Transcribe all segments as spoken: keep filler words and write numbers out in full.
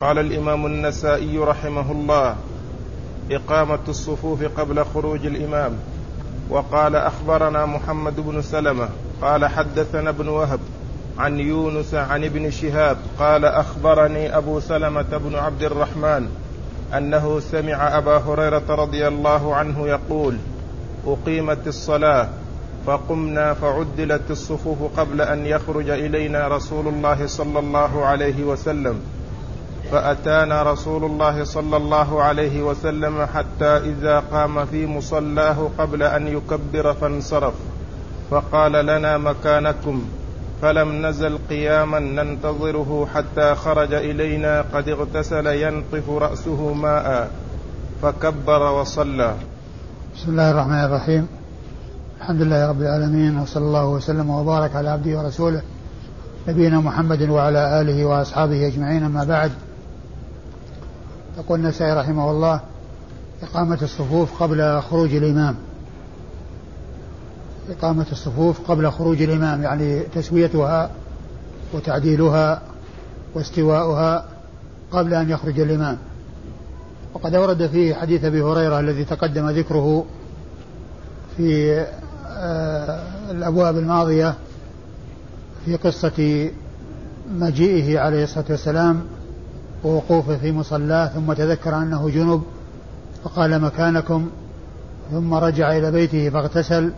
قال الإمام النسائي رحمه الله: إقامة الصفوف قبل خروج الإمام. وقال: أخبرنا محمد بن سلمة قال: حدثنا ابن وهب عن يونس عن ابن شهاب قال: أخبرني أبو سلمة بن عبد الرحمن أنه سمع أبا هريرة رضي الله عنه يقول: أقيمت الصلاة فقمنا فعدلت الصفوف قبل أن يخرج إلينا رسول الله صلى الله عليه وسلم، فأتانا رسول الله صلى الله عليه وسلم حتى إذا قام في مصلاه قبل أن يكبر فانصرف، فقال لنا مكانكم، فلم نزل قياما ننتظره حتى خرج إلينا قد اغتسل ينطف رأسه ماء، فكبر وصلى. بسم الله الرحمن الرحيم، الحمد لله رب العالمين، وصلى الله وسلم وبارك على عبده ورسوله نبينا محمد وعلى آله وأصحابه أجمعين، أما بعد. يقول النسائي رحمه الله: إقامة الصفوف قبل خروج الإمام. إقامة الصفوف قبل خروج الإمام يعني تسويتها وتعديلها واستواؤها قبل أن يخرج الإمام. وقد أورد فيه حديث أبي هريرة الذي تقدم ذكره في الأبواب الماضية في قصة مجيئه عليه الصلاة والسلام ووقوفه في مصلاه، ثم تذكر أنه جنب فقال مكانكم، ثم رجع إلى بيته فاغتسل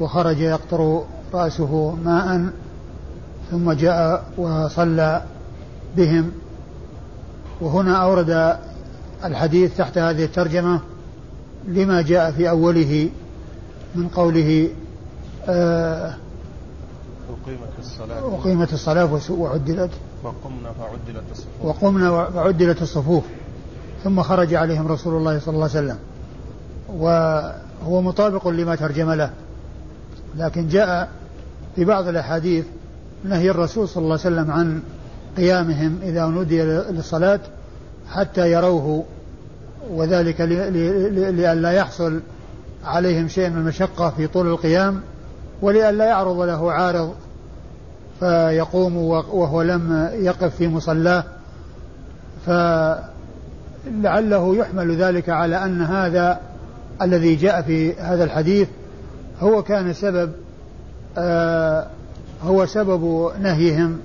وخرج يقطر رأسه ماء، ثم جاء وصلى بهم. وهنا أورد الحديث تحت هذه الترجمة لما جاء في أوله من قوله آه أقيمت الصلاة, أقيمت الصلاة وعدلت وقمنا فعدلت الصفوف وقمنا فعدلت الصفوف ثم خرج عليهم رسول الله صلى الله عليه وسلم، وهو مطابق لما ترجم له، لكن جاء في بعض الأحاديث نهي الرسول صلى الله عليه وسلم عن قيامهم إذا نودي للصلاة حتى يروه، وذلك لئلا يحصل عليهم شيء من المشقة في طول القيام، ولئلا يعرض له عارض فيقوم وهو لم يقف في مصلاه، فلعله يحمل ذلك على أن هذا الذي جاء في هذا الحديث هو كان سبب آه هو سبب نهيهم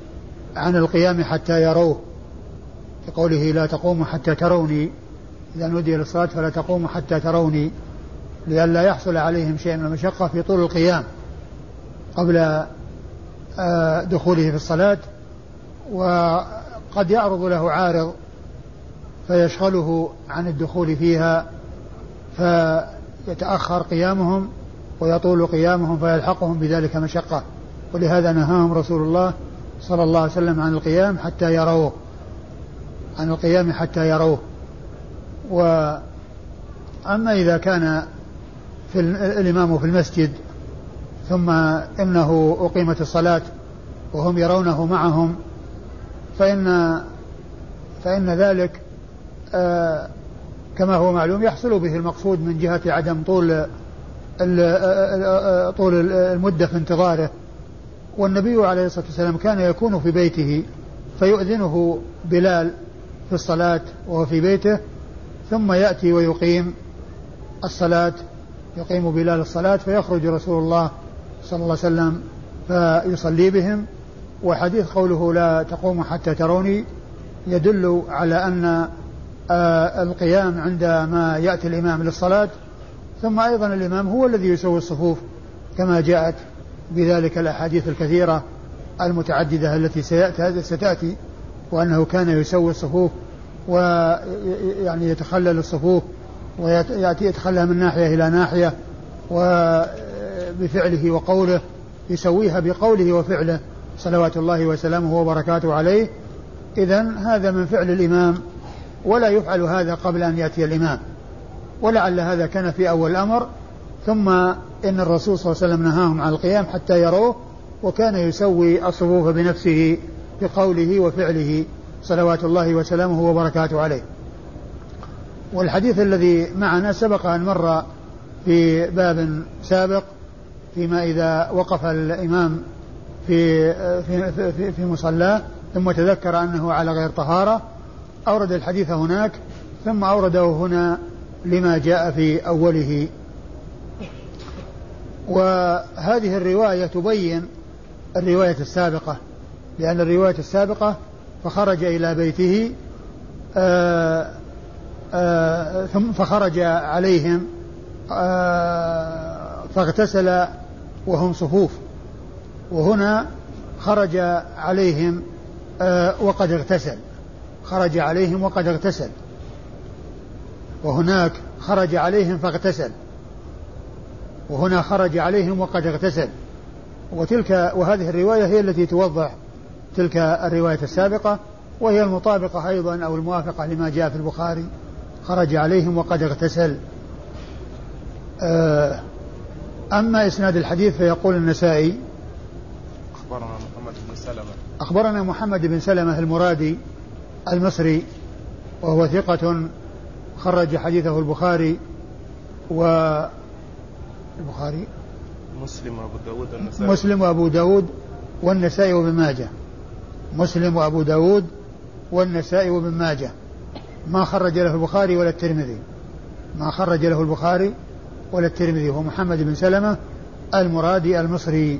عن القيام حتى يروه، كقوله لا تقوم حتى تروني، إذا نودي للصلاة فلا تقوم حتى تروني، لئلا يحصل عليهم شيء من المشقة في طول القيام قبل دخوله في الصلاة، وقد يعرض له عارض فيشغله عن الدخول فيها فيتأخر قيامهم ويطول قيامهم فيلحقهم بذلك مشقة، ولهذا نهاهم رسول الله صلى الله عليه وسلم عن القيام حتى يروه عن القيام حتى يروه. وأما إذا كان في الإمام في المسجد ثم إنه أقيمت الصلاة وهم يرونه معهم فإن, فإن ذلك آه كما هو معلوم يحصل به المقصود من جهة عدم طول طول المدة في انتظاره، والنبي عليه الصلاة والسلام كان يكون في بيته فيؤذنه بلال في الصلاة وهو في بيته، ثم يأتي ويقيم الصلاة، يقيم بلال الصلاة فيخرج رسول الله صلى الله عليه وسلم فيصلي بهم. وحديث قوله لا تقوم حتى تروني يدل على أن القيام عندما يأتي الإمام للصلاة، ثم أيضا الإمام هو الذي يسوي الصفوف كما جاءت بذلك الأحاديث الكثيرة المتعددة التي ستأتي، وأنه كان يسوي الصفوف ويعني يتخلل الصفوف ويأتي يتخلى من ناحية إلى ناحية، وبفعله وقوله يسويها بقوله وفعله صلوات الله وسلامه وبركاته عليه. إذن هذا من فعل الإمام، ولا يفعل هذا قبل أن يأتي الإمام، ولعل هذا كان في أول الأمر، ثم إن الرسول صلى الله عليه وسلم نهاهم عن القيام حتى يروه، وكان يسوي الصفوف بنفسه بقوله وفعله صلوات الله وسلامه وبركاته عليه. والحديث الذي معنا سبق أن مر في باب سابق فيما إذا وقف الإمام في, في, في, في مصلاه ثم تذكر أنه على غير طهارة أورد الحديث هناك ثم أورده هنا لما جاء في أوله. وهذه الرواية تبين الرواية السابقة، لأن الرواية السابقة فخرج إلى بيته آآ آآ ثم فخرج عليهم فاغتسل وهم صفوف، وهنا خرج عليهم وقد اغتسل، خرج عليهم وقد اغتسل، وهناك خرج عليهم فاغتسل، وهنا خرج عليهم وقد اغتسل. وتلك وهذه الرواية هي التي توضح تلك الرواية السابقة، وهي المطابقة أيضا أو الموافقة لما جاء في البخاري، خرج عليهم وقد اغتسل. أما إسناد الحديث فيقول النسائي: أخبرنا محمد بن سلمة أخبرنا محمد بن سلمة المرادي المصري، وهو ثقة خرج حديثه البخاري و البخاري مسلم وأبو داود والنسائي مسلم وأبو داود والنسائي وابن ماجه مسلم وأبو داود والنسائي وابن ماجه ما خرج له البخاري ولا الترمذي، ما خرج له البخاري ولا الترمذي، هو محمد بن سلمة المرادي المصري.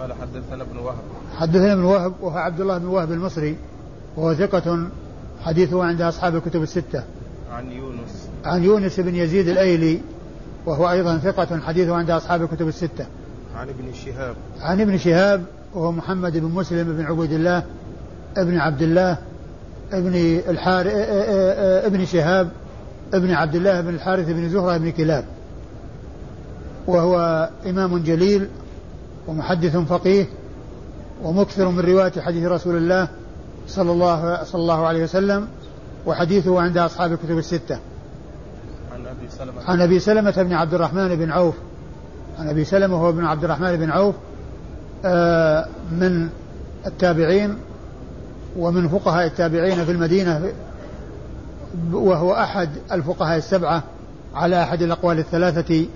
قال حدثنا ابن وهب حدثنا ابن وهب وهو عبد الله بن وهب المصري، وهو ثقة حديثه عند أصحاب الكتب الستة. عن يونس عن يونس بن يزيد الأيلي، وهو أيضا ثقة حديثه عند أصحاب الكتب الستة. عن ابن شهاب عن ابن شهاب وهو محمد بن مسلم بن عبد الله ابن عبد الله ابن الحارث ابن شهاب ابن عبد الله بن الحارث بن زهرة بن كلاب، وهو إمام جليل ومحدث فقيه ومكثر من رواية حديث رسول الله صلى الله صلى الله عليه وسلم، وحديثه عند أصحاب الكتب الستة. عن أبي سلمة عن أبي سلمة بن عبد الرحمن بن عوف عن أبي سلمة هو ابن عبد الرحمن بن عوف آه من التابعين ومن فقهاء التابعين في المدينة، وهو أحد الفقهاء السبعة على أحد الأقوال الثلاثة،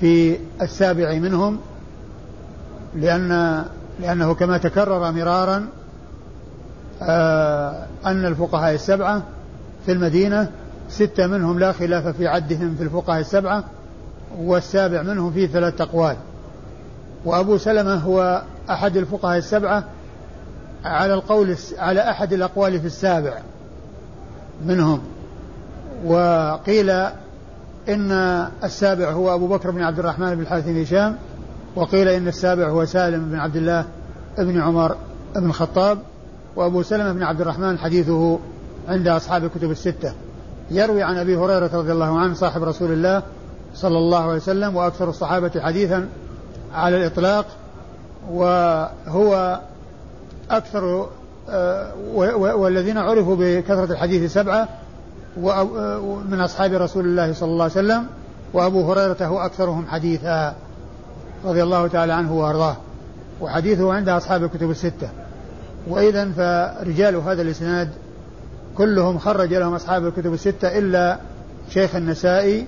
في السابع منهم، لأن لأنه كما تكرر مرارا آه أن الفقهاء السبعة في المدينة ستة منهم لا خلاف في عدهم في الفقهاء السبعة، والسابع منهم في ثلاث أقوال. وأبو سلمة هو أحد الفقهاء السبعة على القول على أحد الأقوال في السابع منهم، وقيل إن السابع هو أبو بكر بن عبد الرحمن بن الحارث بن هشام، وقيل إن السابع هو سالم بن عبد الله بن عمر بن الخطاب. وأبو سلمة بن عبد الرحمن حديثه عند أصحاب الكتب الستة، يروي عن أبي هريرة رضي الله عنه صاحب رسول الله صلى الله عليه وسلم وأكثر الصحابة حديثا على الإطلاق، وهو أكثر آه والذين عرفوا بكثرة الحديث سبعة من أصحاب رسول الله صلى الله عليه وسلم، وأبو هريرة هو أكثرهم حديثا رضي الله تعالى عنه وأرضاه، وحديثه عند أصحاب الكتب الستة. وإذن فرجال هذا الإسناد كلهم خرج لهم أصحاب الكتب الستة إلا شيخ النسائي،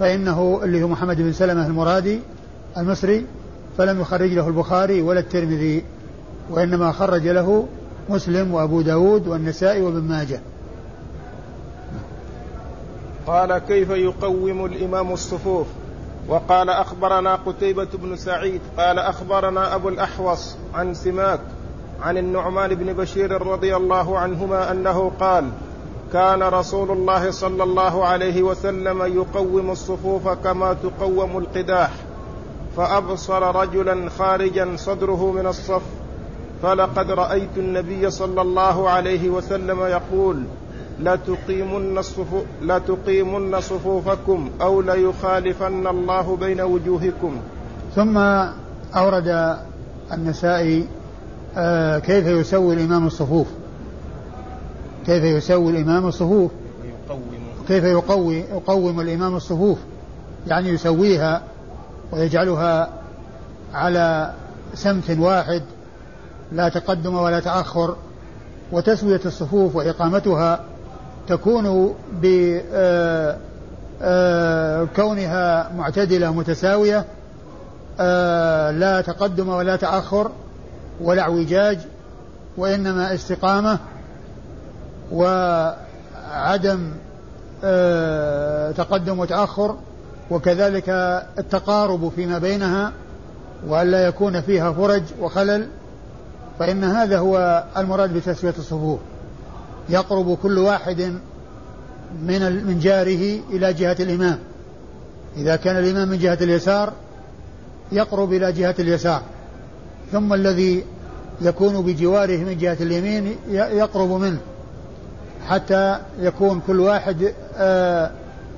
فإنه اللي هو محمد بن سلمة المرادي المصري فلم يخرج له البخاري ولا الترمذي، وإنما خرج له مسلم وأبو داود والنسائي وابن ماجه. قال: كيف يقوم الإمام الصفوف؟ وقال: أخبرنا قتيبة بن سعيد قال أخبرنا أبو الأحوص عن سماك عن النعمان بن بشير رضي الله عنهما أنه قال: كان رسول الله صلى الله عليه وسلم يقوم الصفوف كما تقوم القداح، فأبصر رجلا خارجا صدره من الصف، فلقد رأيت النبي صلى الله عليه وسلم يقول: لتقيمن, الصفو لتقيمن صفوفكم أو ليخالفن الله بين وجوهكم. ثم أورد النسائي آه كيف يسوي الإمام الصفوف، كيف يسوي الإمام الصفوف كيف يقوي يقوم الإمام الصفوف، يعني يسويها ويجعلها على سمت واحد لا تقدم ولا تأخر. وتسوية الصفوف وإقامتها تكون بكونها معتدلة متساوية، لا تقدم ولا تأخر ولا اعوجاج، وإنما استقامة وعدم تقدم وتأخر، وكذلك التقارب فيما بينها، وألا يكون فيها فرج وخلل، فإن هذا هو المراد بتسوية الصفوف، يقرب كل واحد من من جاره إلى جهة الإمام. إذا كان الإمام من جهة اليسار يقرب إلى جهة اليسار، ثم الذي يكون بجواره من جهة اليمين يقرب منه، حتى يكون كل واحد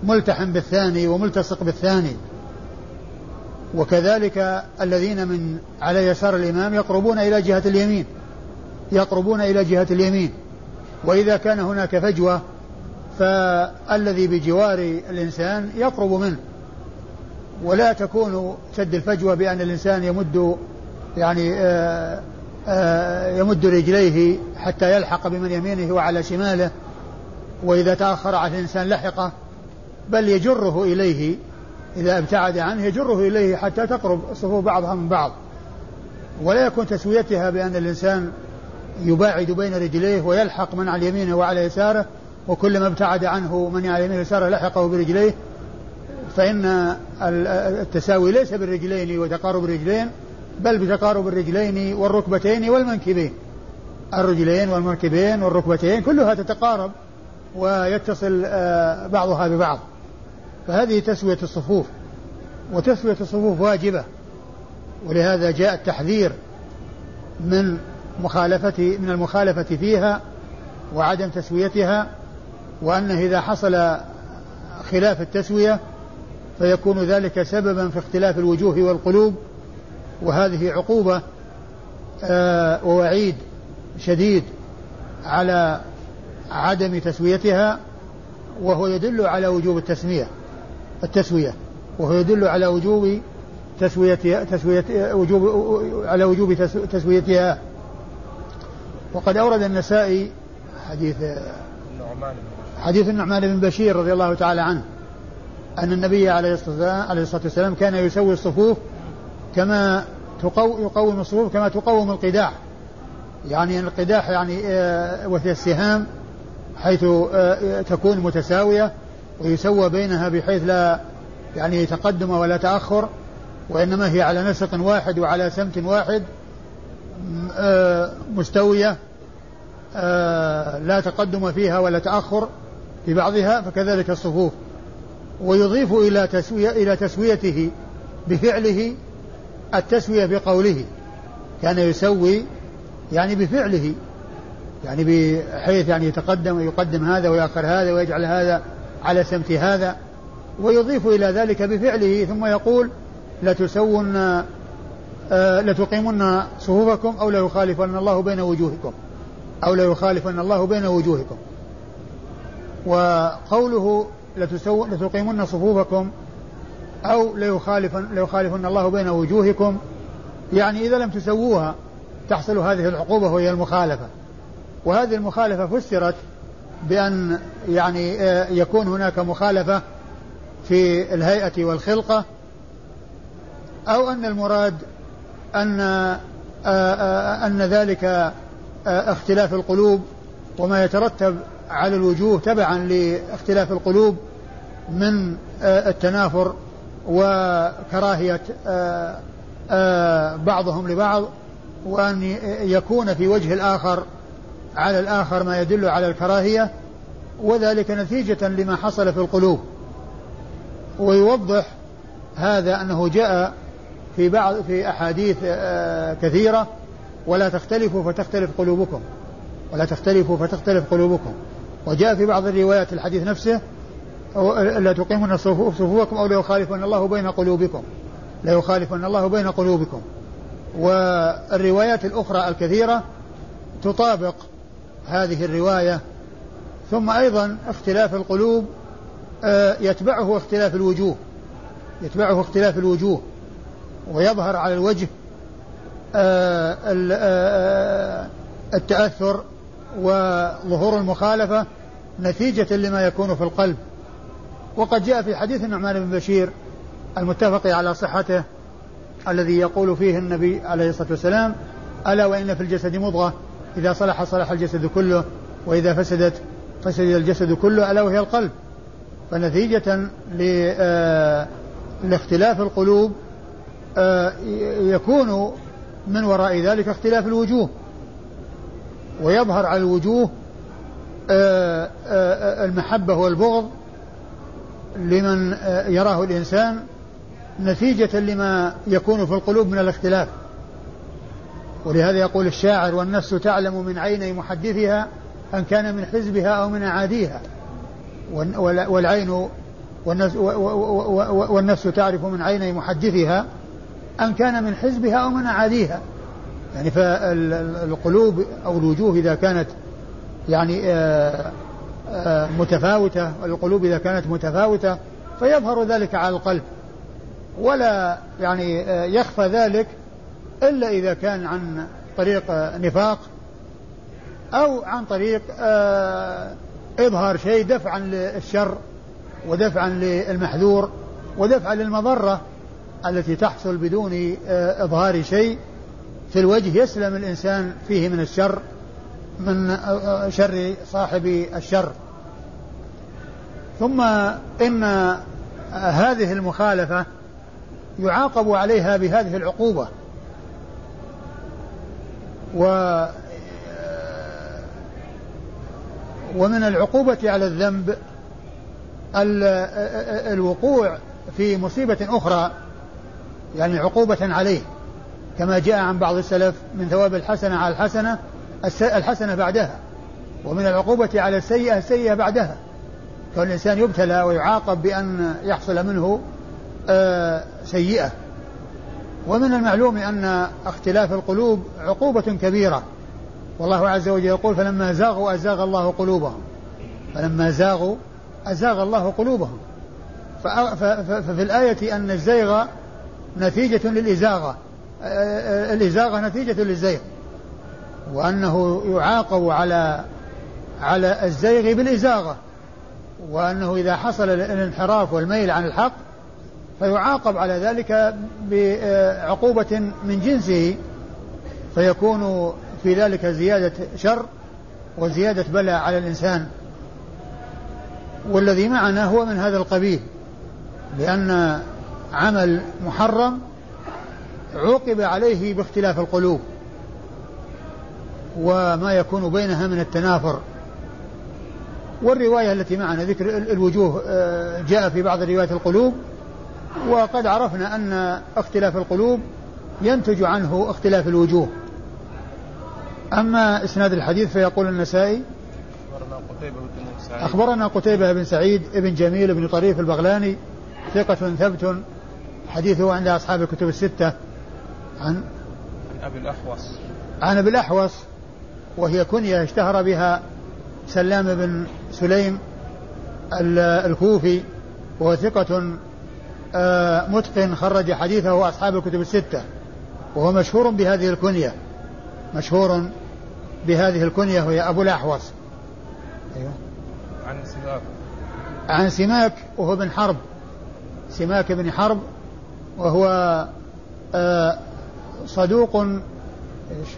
ملتحم بالثاني وملتصق بالثاني. وكذلك الذين من على يسار الإمام يقربون إلى جهة اليمين يقربون إلى جهة اليمين وإذا كان هناك فجوة فالذي بجوار الإنسان يقرب منه، ولا تكون سد الفجوة بأن الإنسان يمد يعني آآ آآ يمد رجليه حتى يلحق بمن يمينه وعلى شماله، وإذا تأخر عن الإنسان لحقه، بل يجره إليه إذا ابتعد عنه، يجره إليه حتى تقرب صفوف بعضها من بعض. ولا يكون تسويتها بأن الإنسان يباعد بين رجليه ويلحق من على يمينه وعلى يساره، وكلما ابتعد عنه من على يمينه ويساره لحقه برجليه، فإن التساوي ليس بالرجلين وتقارب الرجلين، بل بتقارب الرجلين والركبتين والمنكبين. الرجلين والمنكبين والركبتين كلها تتقارب ويتصل بعضها ببعض، فهذه تسوية الصفوف، وتسوية الصفوف واجبة، ولهذا جاء التحذير من مخالفة من المخالفة فيها وعدم تسويتها، وأنه إذا حصل خلاف التسوية فيكون ذلك سببا في اختلاف الوجوه والقلوب، وهذه عقوبة آه ووعيد شديد على عدم تسويتها، وهو يدل على وجوب التسمية التسوية وهو يدل على وجوب تسويتها تسوية وجوب على وجوب تسويتها. وقد أورد النسائي حديث حديث النعمان بن بشير رضي الله تعالى عنه أن النبي عليه الصلاة والسلام كان يسوي الصفوف كما يقوم الصفوف كما تقوم القداح، يعني القداح يعني وهي السهام، حيث تكون متساوية ويسوى بينها بحيث لا يعني تقدم ولا تأخر، وإنما هي على نسق واحد وعلى سمت واحد مستوية، لا تقدم فيها ولا تأخر في بعضها، فكذلك الصفوف. ويضيف إلى تسوية إلى تسويته بفعله التسوية بقوله، كان يسوي يعني بفعله، يعني بحيث يعني يتقدم ويقدم هذا ويأخر هذا ويجعل هذا على سمت هذا، ويضيف إلى ذلك بفعله، ثم يقول لتسون لتقيمن صفوفكم أو لا يخالفن الله بين وجوهكم أو لا يخالفن الله بين وجوهكم. وقوله لتقيمن صفوفكم أو لا يخالفن, لا يخالفن الله بين وجوهكم، يعني إذا لم تسووها تحصل هذه العقوبة وهي المخالفة. وهذه المخالفة فسرت بأن يعني يكون هناك مخالفة في الهيئة والخلقة، أو أن المراد أن أن ذلك اختلاف القلوب وما يترتب على الوجوه تبعا لاختلاف القلوب من التنافر وكراهية بعضهم لبعض، وأن يكون في وجه الآخر على الآخر ما يدل على الكراهية، وذلك نتيجة لما حصل في القلوب. ويوضح هذا أنه جاء في بعض في أحاديث كثيرة: ولا تختلفوا فتختلف قلوبكم ولا تختلفوا فتختلف قلوبكم. وجاء في بعض الروايات الحديث نفسه: لا تقيمن صفوفكم أو لا يخالفن الله بين قلوبكم لا يخالفن الله بين قلوبكم. والروايات الأخرى الكثيرة تطابق هذه الرواية. ثم أيضا اختلاف القلوب يتبعه اختلاف الوجوه يتبعه اختلاف الوجوه ويظهر على الوجه التأثر وظهور المخالفة نتيجة لما يكون في القلب. وقد جاء في حديث النعمان بن بشير المتفق على صحته الذي يقول فيه النبي عليه الصلاة والسلام: ألا وإن في الجسد مضغة إذا صلح صلح الجسد كله وإذا فسدت فسد الجسد كله ألا وهي القلب. فنتيجة لاختلاف القلوب يكون من وراء ذلك اختلاف الوجوه، ويظهر على الوجوه المحبة والبغض لمن يراه الإنسان نتيجة لما يكون في القلوب من الاختلاف. ولهذا يقول الشاعر: والنفس تعلم من عيني محدثها أن كان من حزبها أو من أعاديها. والعين والنفس تعرف من عيني محدثها أن كان من حزبها أو من أعاديها. يعني فالقلوب أو الوجوه إذا كانت يعني متفاوتة، القلوب إذا كانت متفاوتة فيظهر ذلك على القلب، ولا يعني يخفى ذلك إلا إذا كان عن طريق نفاق أو عن طريق إظهار شيء دفعا للشر ودفعا للمحذور ودفعا للمضرة التي تحصل بدون إظهار شيء في الوجه يسلم الإنسان فيه من الشر، من شر صاحب الشر. ثم إن هذه المخالفة يعاقب عليها بهذه العقوبة، و ومن العقوبة على الذنب الوقوع في مصيبة أخرى، يعني عقوبة عليه، كما جاء عن بعض السلف: من ثواب الحسنة على الحسنة الحسنة بعدها، ومن العقوبة على السيئة السيئة بعدها. فالإنسان يبتلى ويعاقب بأن يحصل منه سيئة. ومن المعلوم أن اختلاف القلوب عقوبة كبيرة، والله عز وجل يقول: فلما زاغوا أزاغ الله قلوبهم. فلما زاغوا أزاغ الله قلوبهم. ففي الآية أن الزيغ نتيجة للإزاغة، الإزاغة نتيجة للزيغ، وأنه يعاقب على على الزيغ بالإزاغة، وأنه إذا حصل الانحراف والميل عن الحق فيعاقب على ذلك بعقوبة من جنسه، فيكون في ذلك زيادة شر وزيادة بلاء على الإنسان. والذي معنا هو من هذا القبيل، لأن عمل محرم عوقب عليه باختلاف القلوب وما يكون بينها من التنافر. والرواية التي معنا ذكر الوجوه، جاء في بعض روايات القلوب، وقد عرفنا أن اختلاف القلوب ينتج عنه اختلاف الوجوه. أما إسناد الحديث فيقول النسائي: أخبرنا قتيبة بن سعيد ابن جميل بن طريف البغلاني، ثقة ثبت، حديثه عند أصحاب الكتب الستة، عن أبي الأحوص عن أبي الأحوص وهي كنية اشتهر بها سلام بن سليم الكوفي، وهو ثقة متقن، خرج حديثه أصحاب الكتب الستة، وهو مشهور بهذه الكنية مشهور بهذه الكنية وهي أبو الأحوص. أيوة. عن سماك عن سماك وهو بن حرب، سماك بن حرب، وهو آه صدوق، إيش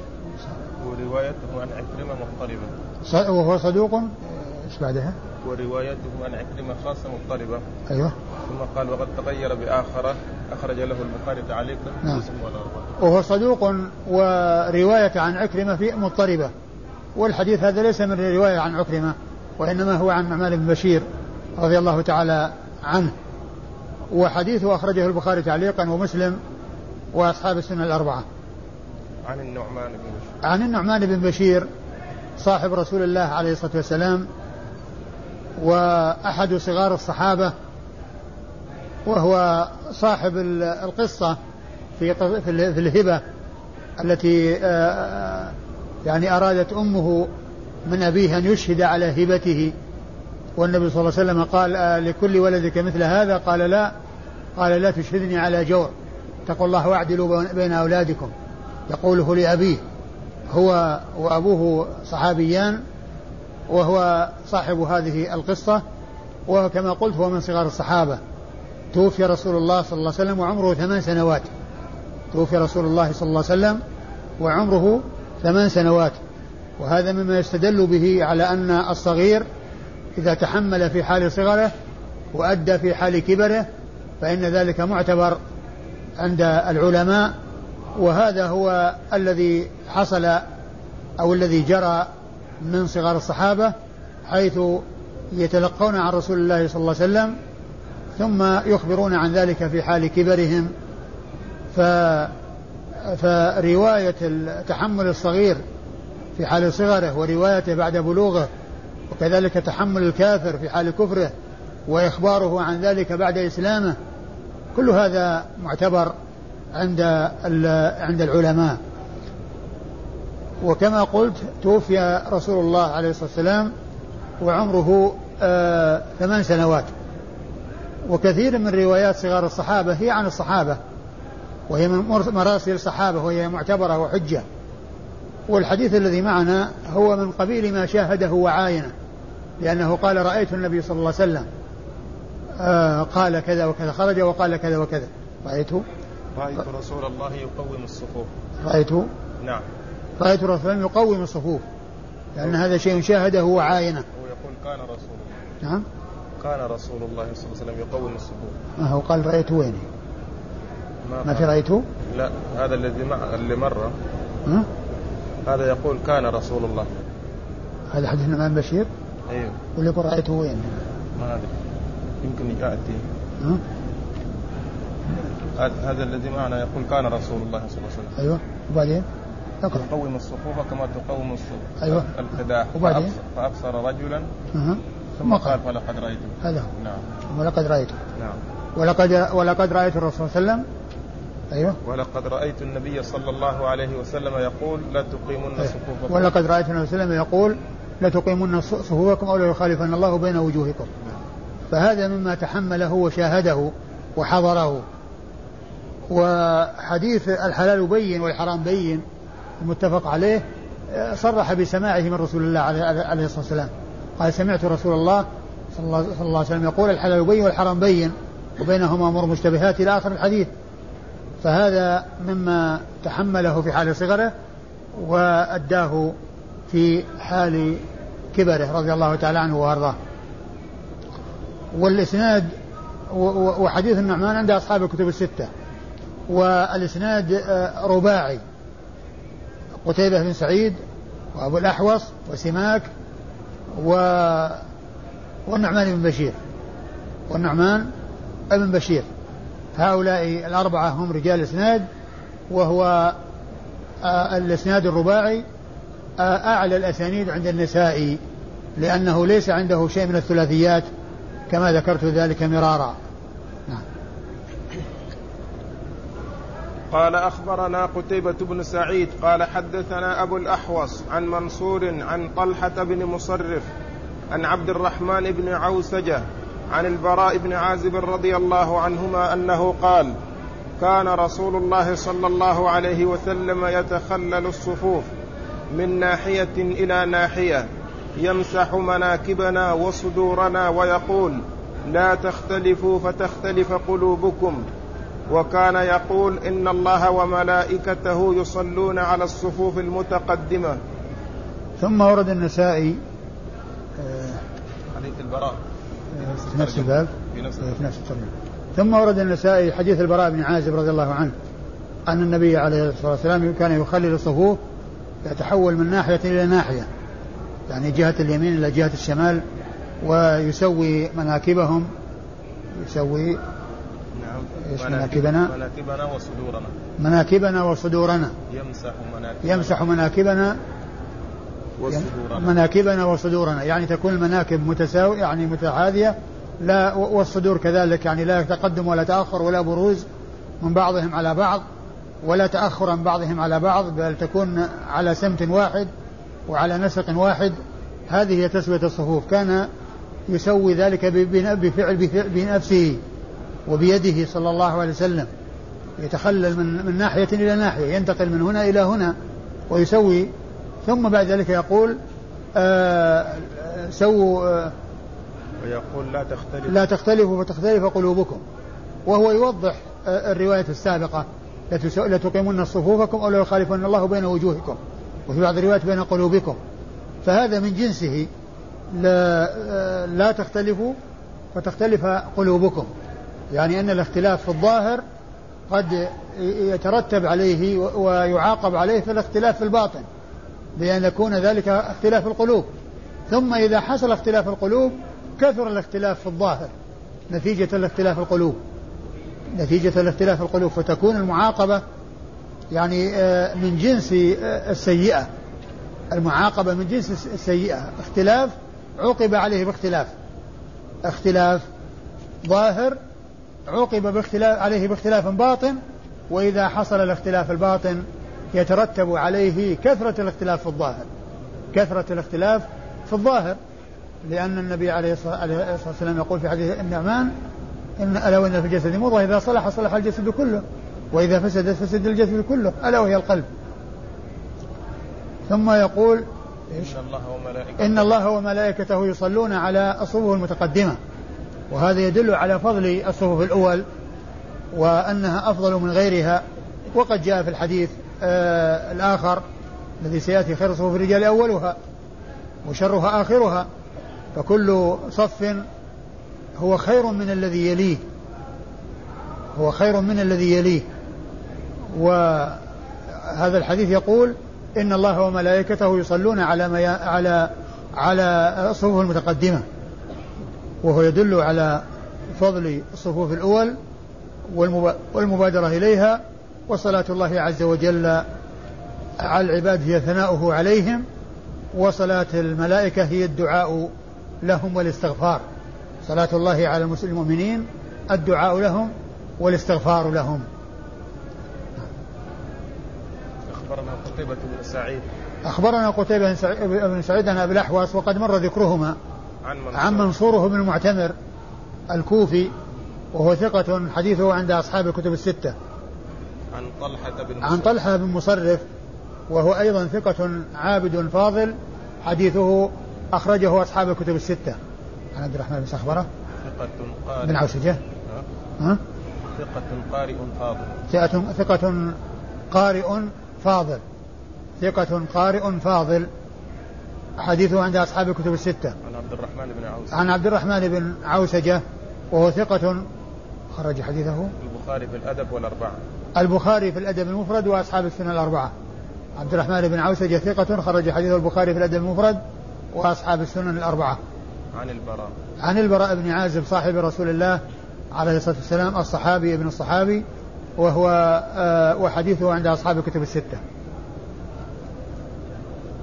وروايته عن عكرمة مضطربة، وهو صدوق، إيش بعدها وروايته عن عكرمة خاصة مضطربة. أيوه. ثم قال: وقد تغير بآخرة أخرج له البخاري تعليقا. نعم. وهو صدوق ورواية عن عكرمة في مضطربة، والحديث هذا ليس من رواية عن عكرمة، وإنما هو عن النعمان بن بشير رضي الله تعالى عنه، وحديثه أخرجه البخاري تعليقا ومسلم وأصحاب السنة الأربعة. عن النعمان بن بشير عن النعمان بن بشير صاحب رسول الله عليه الصلاة والسلام، وأحد صغار الصحابة، وهو صاحب القصة في الهبة التي يعني أرادت أمه من أبيه أن يشهد على هبته، والنبي صلى الله عليه وسلم قال: لكل ولدك مثل هذا؟ قال: لا. قال: لا تشهدني على جور، اتقوا الله واعدلوا بين أولادكم. يقوله لأبيه، هو وأبوه صحابيان، وهو صاحب هذه القصة، وكما قلت هو من صغار الصحابة. توفي رسول الله صلى الله عليه وسلم وعمره ثمان سنوات توفي رسول الله صلى الله عليه وسلم وعمره ثمان سنوات وهذا مما يستدل به على أن الصغير إذا تحمل في حال صغره وأدى في حال كبره فإن ذلك معتبر عند العلماء، وهذا هو الذي حصل أو الذي جرى من صغار الصحابة، حيث يتلقون عن رسول الله صلى الله عليه وسلم ثم يخبرون عن ذلك في حال كبرهم. ف... فرواية تحمل الصغير في حال صغره وروايته بعد بلوغه، وكذلك تحمل الكافر في حال كفره وإخباره عن ذلك بعد إسلامه، كل هذا معتبر عند عند العلماء. وكما قلت توفي رسول الله عليه الصلاة والسلام وعمره آه ثمان سنوات، وكثير من روايات صغار الصحابة هي عن الصحابة وهي من مراسل الصحابة وهي معتبرة وحجة. والحديث الذي معنا هو من قبيل ما شاهده وعاينه، لأنه قال رأيت النبي صلى الله عليه وسلم آه قال كذا وكذا، خرج وقال كذا وكذا، رأيته رأيت رسول الله يقوم الصفوف، رأيته نعم رأيت رسول الله يقوم الصفوف، لأن هذا شيء شاهده وعاينه. هو يقول كان رسول الله، نعم كان رسول الله صلى الله عليه وسلم يقوم الصفوف. هو قال رأيته وين؟ ما في رأيته؟ لا، هذا الذي مع اللي مرة ها؟ هذا يقول كان رسول الله، هذا حديث النعمان بن بشير. أيوه، واللي يقول رأيته وين؟ ما أدري، يمكن يأتي ها؟ هذا الذي معنا يقول كان رسول الله صلى الله عليه وسلم. أيوه، وبعدين تقرأ تقوم الصفوف كما تقوم الصفوف. أيوه، الخداع. وبعدين فأبصر رجلا أه. ثم قال فلقد رأيته. هذا نعم، ولقد رأيته. نعم، ولقد ولقد رأيت الرسول صلى الله عليه وسلم. أيوه، ولقد رأيت النبي صلى الله عليه وسلم يقول لا تقيمون أيوه. صفوفكم. ولقد رأيت النبي صلى الله عليه وسلم يقول لا تقيمون صفوفكم أو ليخالفن الله بين وجوهكم. فهذا مما تحمله وشاهده وحضره. وحديث الحلال بين والحرام بين المتفق عليه صرح بسماعه من رسول الله عليه الصلاة والسلام، قال سمعت رسول الله صلى الله عليه وسلم يقول الحلال بين والحرام بين وبينهما أمور مشتبهات إلى آخر الحديث. فهذا مما تحمله في حال صغره وأداه في حال كبره رضي الله تعالى عنه وأرضاه. والإسناد وحديث النعمان عند أصحاب الكتب الستة، والإسناد رباعي: قتيبة بن سعيد وأبو الأحوص وسماك و... والنعمان بن بشير والنعمان بن بشير هؤلاء الأربعة هم رجال الإسناد، وهو الإسناد الرباعي أعلى الأسانيد عند النسائي، لأنه ليس عنده شيء من الثلاثيات كما ذكرت ذلك مرارا. قال أخبرنا قتيبة بن سعيد قال حدثنا أبو الأحوص عن منصور عن طلحة بن مصرف عن عبد الرحمن بن عوسجة عن البراء بن عازب رضي الله عنهما أنه قال كان رسول الله صلى الله عليه وسلم يتخلل الصفوف من ناحية إلى ناحية، يمسح مناكبنا وصدورنا ويقول لا تختلفوا فتختلف قلوبكم، وكان يقول إن الله وملائكته يصلون على الصفوف المتقدمة. ثم ورد النسائي حديث البراء في نفس الباب في نفس الترجمة. ثم ورد النسائي حديث البراء بن عازب رضي الله عنه أن النبي عليه الصلاة والسلام كان يخلل الصفوف، يتحول من ناحية إلى ناحية، يعني جهة اليمين إلى جهة الشمال، ويسوي مناكبهم، يسوي مناكبنا مناكبنا وصدورنا مناكبنا وصدورنا يمسح مناكبنا, يمسح مناكبنا وصدورنا مناكبنا وصدورنا يعني تكون المناكب متساوية، يعني متعادية، لا والصدور كذلك، يعني لا تقدم ولا تأخر ولا بروز من بعضهم على بعض ولا تأخر من بعضهم على بعض، بل تكون على سمت واحد وعلى نسق واحد. هذه هي تسوية الصفوف، كان يسوي ذلك بفعل بنفسه وبيده صلى الله عليه وسلم، يتخلل من, من ناحية إلى ناحية، ينتقل من هنا إلى هنا ويسوي. ثم بعد ذلك يقول آه سووا آه ويقول لا تختلف لا تختلفوا فتختلف قلوبكم، وهو يوضح آه الرواية السابقة لتقيمون صفوفكم أو ليخالفن الله بين وجوهكم، وفي بعض الروايات بين قلوبكم، فهذا من جنسه، لا, لا تختلفوا فتختلف قلوبكم، يعني أن الاختلاف في الظاهر قد يترتب عليه ويعاقب عليه في الاختلاف في الباطن، بأن يكون ذلك اختلاف القلوب. ثم إذا حصل اختلاف القلوب كثر الاختلاف في الظاهر نتيجة الاختلاف القلوب نتيجة الاختلاف القلوب فتكون المعاقبة يعني من جنس السيئة، المعاقبة من جنس السيئة، اختلاف عوقب عليه باختلاف، اختلاف ظاهر عوقب باختلاف عليه باختلاف باطن، وإذا حصل الاختلاف الباطن يترتب عليه كثرة الاختلاف في الظاهر، كثرة الاختلاف في الظاهر، لأن النبي عليه الصلاة والسلام يقول في حديث النعمان: إن ألا وإن في الجسد مضغة إذا صلح صلح الجسد كله، وإذا فسد فسد الجسد كله، ألا وهي القلب. ثم يقول إن الله وملائكته يصلون على الصفوف المتقدمة، وهذا يدل على فضل الصفوف الأول وأنها أفضل من غيرها. وقد جاء في الحديث آه الآخر الذي سيأتي: خير صفوف الرجال أولها وشرها آخرها، فكل صف هو خير من الذي يليه، هو خير من الذي يليه. وهذا الحديث يقول إن الله وملائكته يصلون على على على الصفوف المتقدمة، وهو يدل على فضل الصفوف الأول والمبادرة إليها. وصلاة الله عز وجل على العباد هي ثناؤه عليهم، وصلاة الملائكة هي الدعاء لهم والاستغفار. صلاة الله على المؤمنين الدعاء لهم والاستغفار لهم. أخبرنا قتيبة بن سعيد أخبرنا قتيبة بن سعيد عن أبو الأحوص، وقد مر ذكرهما، عن منصور, عن منصور بن المعتمر الكوفي، وهو ثقة حديثه عند أصحاب الكتب الستة. عن طلحة بن مصرف, عن طلحة بن مصرف وهو أيضا ثقة عابد فاضل، حديثه أخرجه أصحاب الكتب الستة. عن عبد الرحمن بن سخبرة بن عوسجة ثقة قارئ فاضل ثقة قارئ فاضل ثقة قارئ فاضل حديثه عند أصحاب الكتب الستة. عن عبد الرحمن بن عوسجة عن عبد الرحمن بن عوسجة وهو ثقة، خرج حديثه البخاري في الأدب والأربعة البخاري في الأدب المفرد وأصحاب السنة الأربعة. عبد الرحمن بن عوسجة ثقة، خرج حديثه البخاري في الأدب المفرد وأصحاب السنن الأربعة. عن البراء عن البراء بن عازب صاحب رسول الله عليه الصلاة والسلام، الصحابي ابن الصحابي، وهو آه وحديثه عند أصحاب الكتب الستة.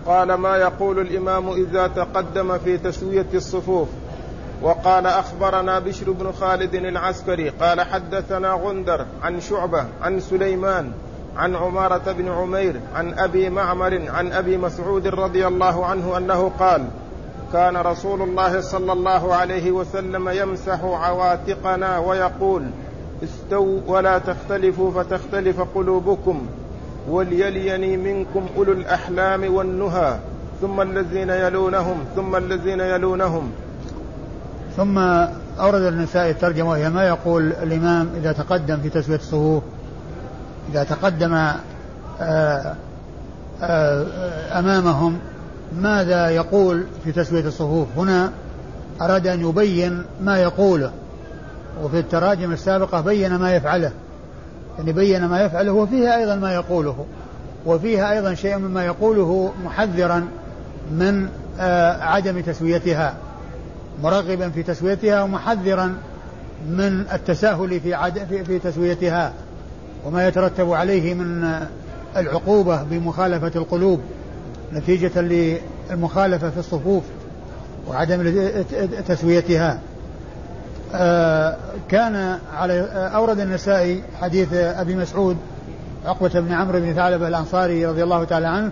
قال: ما يقول الإمام إذا تقدم في تسوية الصفوف. وقال: أخبرنا بشر بن خالد العسكري قال: حدثنا غندر عن شعبة عن سليمان عن عمارة بن عمير عن أبي معمر عن أبي مسعود رضي الله عنه أنه قال: كان رسول الله صلى الله عليه وسلم يمسح عواتقنا ويقول: استووا ولا تختلفوا فتختلف قلوبكم، وليليني منكم أولو الأحلام والنهى، ثم الذين يلونهم ثم الذين يلونهم. ثم أورد النسائي الترجمة، وهي: ما يقول الإمام إذا تقدم في تسوية الصفوف. إذا تقدم أمامهم ماذا يقول في تسوية الصفوف؟ هنا أراد أن يبين ما يقوله، وفي التراجم السابقة بين ما يفعله، يعني بين ما يفعله، وفيها أيضا ما يقوله، وفيها أيضا شيء مما يقوله محذرا من عدم تسويتها، مرغبا في تسويتها، ومحذرا من التساهل في عد... في تسويتها، وما يترتب عليه من العقوبة بمخالفة القلوب نتيجة للمخالفة في الصفوف وعدم تسويتها. كان على أورد النسائي حديث أبي مسعود عقبة بن عمرو بن ثعلبة الأنصاري رضي الله تعالى عنه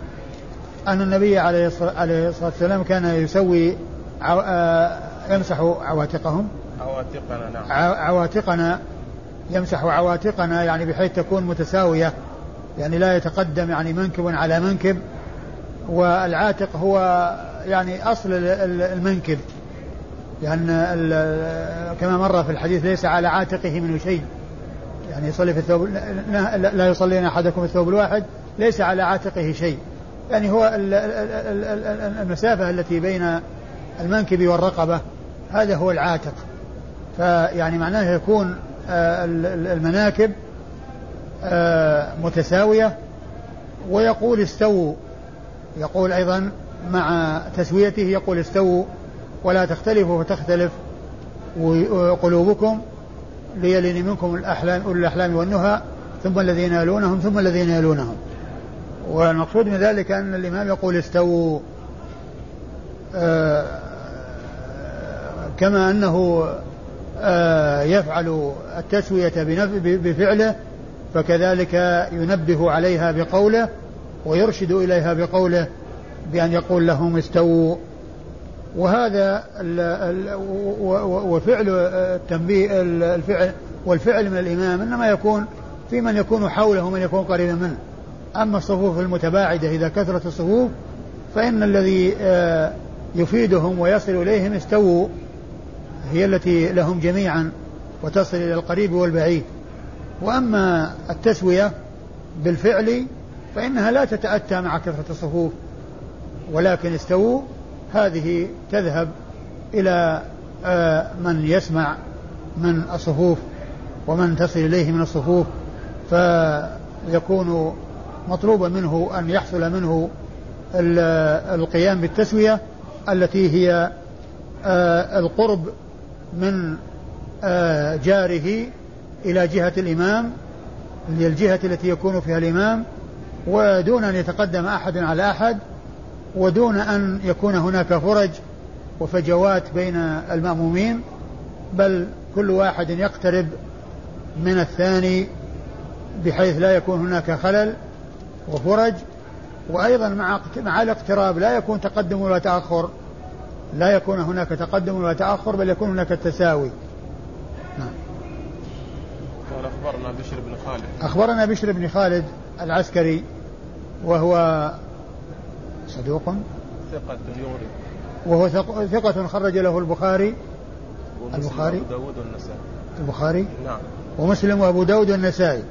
أن النبي عليه الصلاة والسلام كان يسوي عو... يمسح عواتقهم عواتقنا نعم. عواتقنا يمسح عواتقنا، يعني بحيث تكون متساوية، يعني لا يتقدم يعني منكب على منكب، والعاتق هو يعني أصل المنكب، لأن يعني كما مر في الحديث: ليس على عاتقه من شيء، يعني يصلي في الثوب، لا يصلين أحدكم الثوب الواحد ليس على عاتقه شيء، يعني هو المسافة التي بين المنكب والرقبة، هذا هو العاتق. فيعني معناه يكون المناكب متساوية، ويقول استووا، يقول أيضا مع تسويته يقول استووا ولا تختلفوا فتختلف قلوبكم، ليلين منكم الأحلام أولي الأحلام والنهى ثم الذين يلونهم ثم الذين يلونهم. والمقصود من ذلك أن الإمام يقول استووا، آه كما أنه آه يفعل التسوية بفعله، فكذلك ينبه عليها بقوله ويرشد إليها بقوله بأن يقول لهم استووا. وهذا ال ال وفعل التنبيه الفعل والفعل من الإمام إنما يكون في من يكون حوله ومن يكون قريبا منه. أما الصفوف المتباعدة إذا كثرت الصفوف فإن الذي يفيدهم ويصل إليهم استووا هي التي لهم جميعا وتصل إلى القريب والبعيد. وأما التسوية بالفعل فإنها لا تتأتى مع كثرة الصفوف، ولكن استووا هذه تذهب إلى من يسمع من الصفوف ومن تصل إليه من الصفوف، فيكون مطلوبا منه أن يحصل منه القيام بالتسوية التي هي القرب من جاره إلى جهة الإمام، للجهة التي يكون فيها الإمام، ودون أن يتقدم أحد على أحد، ودون أن يكون هناك فرج وفجوات بين المأمومين، بل كل واحد يقترب من الثاني بحيث لا يكون هناك خلل وفرج. وأيضا مع مع الاقتراب لا يكون تقدم ولا تأخر، لا يكون هناك تقدم ولا تأخر، بل يكون هناك تساوي. قال أخبرنا بشر بن خالد أخبرنا بشر بن خالد العسكري وهو صدوق ثقة يغرب، وهو ثقة خرج له البخاري البخاري داود والنسائي البخاري نعم ومسلم وأبو داود والنسائي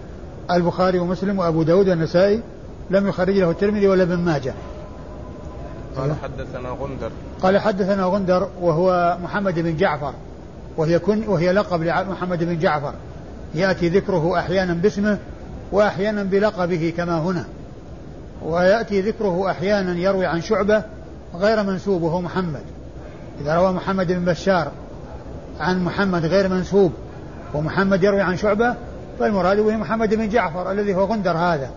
البخاري ومسلم وأبو داود والنسائي لم يخرج له الترمذي ولا ابن ماجه. قال حدثنا غندر قال حدثنا غندر وهو محمد بن جعفر، وهي كن وهي لقب لمحمد بن جعفر، يأتي ذكره أحيانا باسمه وأحيانا بلقبه كما هنا، ويأتي ذكره أحيانا يروي عن شعبة غير منسوب وهو محمد. إذا روى محمد بن بشار عن محمد غير منسوب ومحمد يروي عن شعبة فالمراد به محمد بن جعفر الذي هو غندر هذا.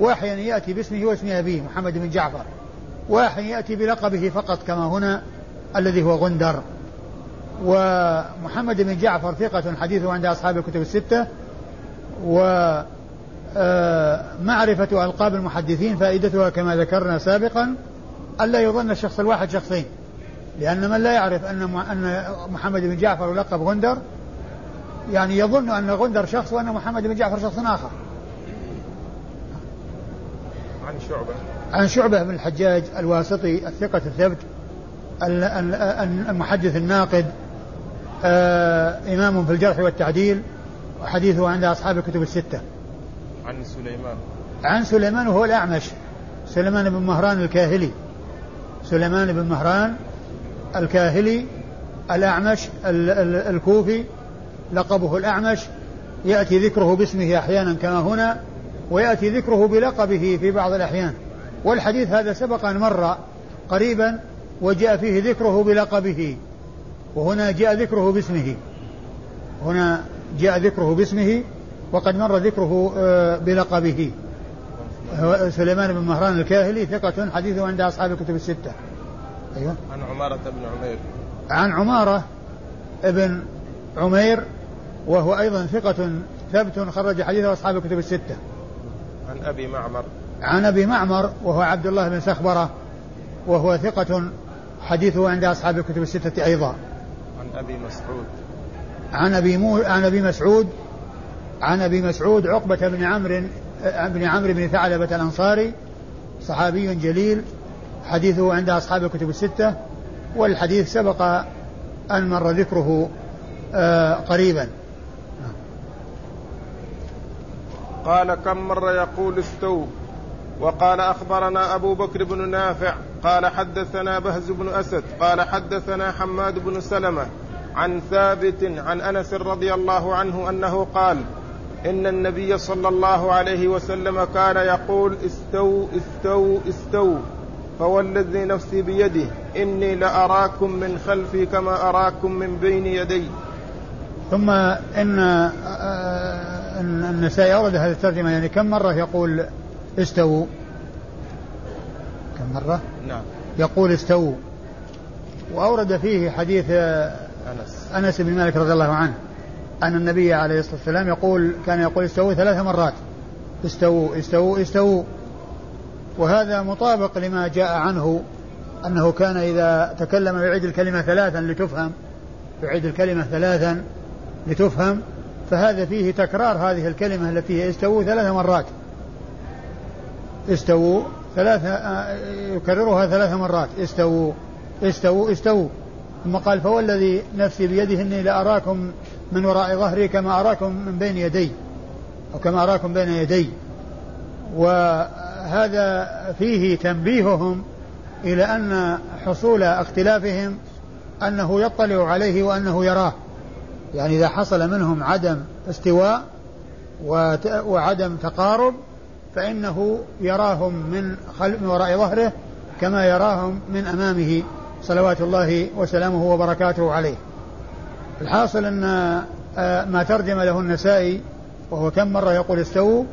وأحيانا يأتي باسمه واسم أبيه محمد بن جعفر، وأحيانا يأتي بلقبه فقط كما هنا الذي هو غندر. ومحمد بن جعفر ثقة حديثه عند أصحاب الكتب الستة، ومعرفة ألقاب المحدثين فائدتها كما ذكرنا سابقا ألا يظن الشخص الواحد شخصين، لأن من لا يعرف أن محمد بن جعفر لقب غندر يعني يظن أن غندر شخص وأن محمد بن جعفر شخص آخر. عن شعبة عن شعبة بن الحجاج الواسطي الثقة الثبت المحدث الناقد، إمام في الجرح والتعديل، وحديثه عند أصحاب الكتب الستة. عن سليمان عن سليمان وهو الأعمش، سليمان بن مهران الكاهلي سليمان بن مهران الكاهلي الأعمش الكوفي، لقبه الأعمش، يأتي ذكره باسمه أحيانا كما هنا ويأتي ذكره بلقبه في بعض الأحيان. والحديث هذا سبق أن مر قريبا وجاء فيه ذكره بلقبه، وهنا جاء ذكره باسمه هنا جاء ذكره باسمه وقد مر ذكره بلقبه. سليمان بن مهران الكاهلي ثقة حديثه عند أصحاب الكتب الستة. أيوة. عن عمارة بن عمير عن عمارة بن عمير وهو أيضا ثقة ثبت خرج حديثه أصحاب الكتب الستة. عن أبي معمر عن أبي معمر وهو عبد الله بن سخبرة وهو ثقة حديثه عند أصحاب الكتب الستة أيضا. عن أبي مسعود عن أبي مو... عن أبي مسعود عن أبي مسعود عقبة بن عمرو بن عمرو بن ثعلبة الأنصاري، صحابي جليل، حديثه عند أصحاب الكتب الستة. والحديث سبق أن مر ذكره آه قريبا. قال كم مرة يقول استو وقال أخبرنا أبو بكر بن نافع قال حدثنا بهز بن أسد قال حدثنا حماد بن سلمة عن ثابت عن أنس رضي الله عنه أنه قال إن النبي صلى الله عليه وسلم كان يقول استو استو استو فوالذي نفسي بيده إني لأراكم من خلفي كما أراكم من بين يدي. ثم إن النسائي أورد هذه الترجمة يعني كم مرة يقول استووا؟ كم مرة؟ نعم يقول استووا. وأورد فيه حديث أنس أنس بن مالك رضي الله عنه أن النبي عليه الصلاة والسلام يقول كان يقول استووا ثلاث مرات استووا استووا استووا. وهذا مطابق لما جاء عنه أنه كان إذا تكلم يعيد الكلمة ثلاثا لتفهم يعيد الكلمة ثلاثا لتفهم فهذا فيه تكرار هذه الكلمة التي هي استووا ثلاث مرات استووا ثلاثة يكررها ثلاث مرات استووا استووا استووا. ثم قال فوالذي نفسي بيده إني لأراكم من وراء ظهري كما أراكم من بين يدي أو كما أراكم بين يدي. وهذا فيه تنبيههم إلى أن حصول اختلافهم أنه يطلع عليه وأنه يراه. يعني إذا حصل منهم عدم استواء وعدم تقارب فإنه يراهم من خلف من وراء ظهره كما يراهم من أمامه صلوات الله وسلامه وبركاته عليه. الحاصل أن ما ترجم له النسائي وهو كم مرة يقول استووا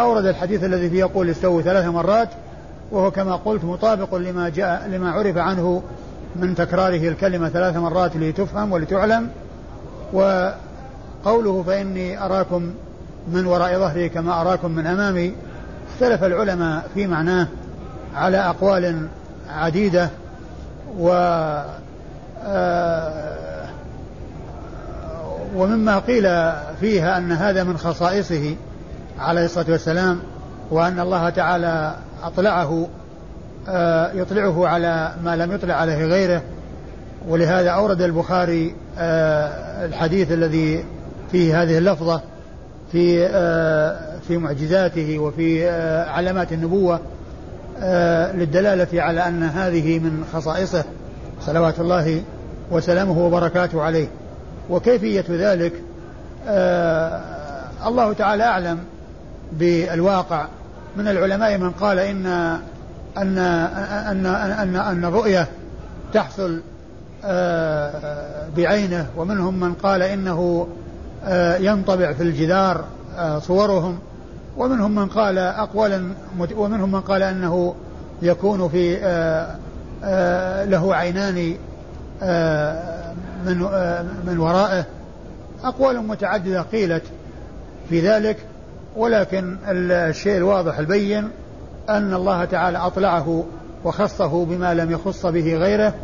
أورد الحديث الذي فيه يقول استووا ثلاث مرات وهو كما قلت مطابق لما جاء لما عرف عنه من تكراره الكلمة ثلاث مرات لتفهم ولتعلم. وقوله فإني أراكم من وراء ظهري كما أراكم من أمامي اختلف العلماء في معناه على أقوال عديدة و ومما قيل فيها أن هذا من خصائصه عليه الصلاة والسلام وأن الله تعالى أطلعه يطلعه على ما لم يطلع عليه غيره. ولهذا أورد البخاري الحديث الذي فيه هذه اللفظة في في معجزاته وفي علامات النبوة للدلالة على أن هذه من خصائصه صلوات الله وسلامه وبركاته عليه. وكيفية ذلك الله تعالى أعلم بالواقع. من العلماء من قال إن أن أن أن أن الرؤية تحصل بعينه، ومنهم من قال إنه ينطبع في الجدار صورهم، ومنهم من قال أقوالا ومنهم من قال أنه يكون في له عينان من من ورائه. أقوال متعددة قيلت في ذلك، ولكن الشيء الواضح البين أن الله تعالى أطلعه وخصه بما لم يخص به غيره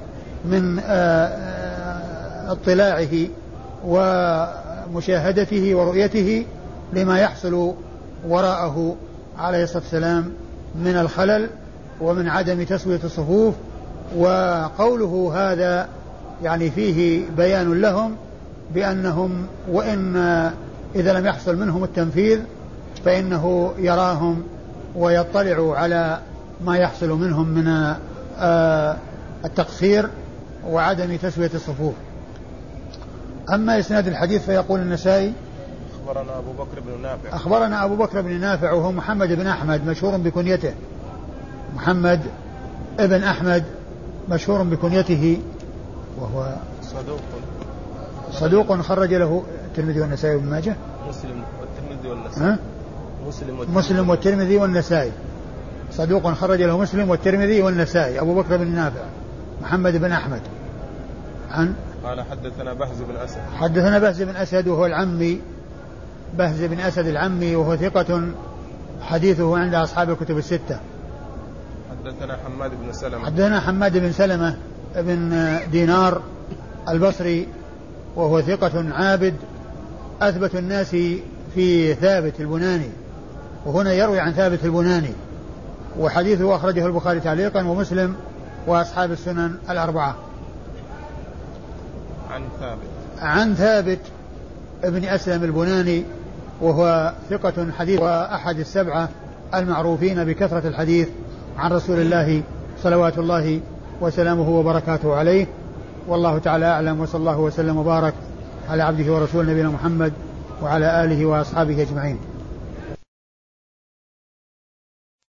من اطلاعه ومشاهدته ورؤيته لما يحصل وراءه عليه الصلاة والسلام من الخلل ومن عدم تسوية الصفوف. وقوله هذا يعني فيه بيان لهم بأنهم وإن إذا لم يحصل منهم التنفيذ فإنه يراهم ويطلع على ما يحصل منهم من التقصير وعدم تسوية الصفوف. أما إسناد الحديث فيقول النسائي أخبرنا أبو بكر بن نافع أخبرنا أبو بكر بن نافع وهو محمد بن أحمد مشهور بكنيته محمد ابن أحمد مشهور بكنيته وهو صدوق صدوق خرج له الترمذي والنسائي وابن ماجه مسلم والترمذي والنسائي مسلم والترمذي والنسائي صدوق خرج له مسلم والترمذي والنسائي أبو بكر بن نافع محمد بن أحمد عن قال حدثنا بهز بن أسد حدثنا بهز بن أسد وهو العمي بهز بن أسد العمي وهو ثقة حديثه عند أصحاب الكتب الستة. حدثنا حماد بن سلمة حدثنا حماد بن سلمة بن دينار البصري وهو ثقة عابد أثبت الناس في ثابت البناني، وهنا يروي عن ثابت البناني، وحديثه أخرجه البخاري تعليقا ومسلم وأصحاب السنن الأربعة. عن ثابت عن ثابت ابن أسلم البناني وهو ثقة حديث وأحد السبعة المعروفين بكثرة الحديث عن رسول الله صلوات الله وسلامه وبركاته عليه. والله تعالى أعلم، وصلى الله وسلم وبارك على عبده ورسوله نبينا محمد وعلى آله وأصحابه أجمعين.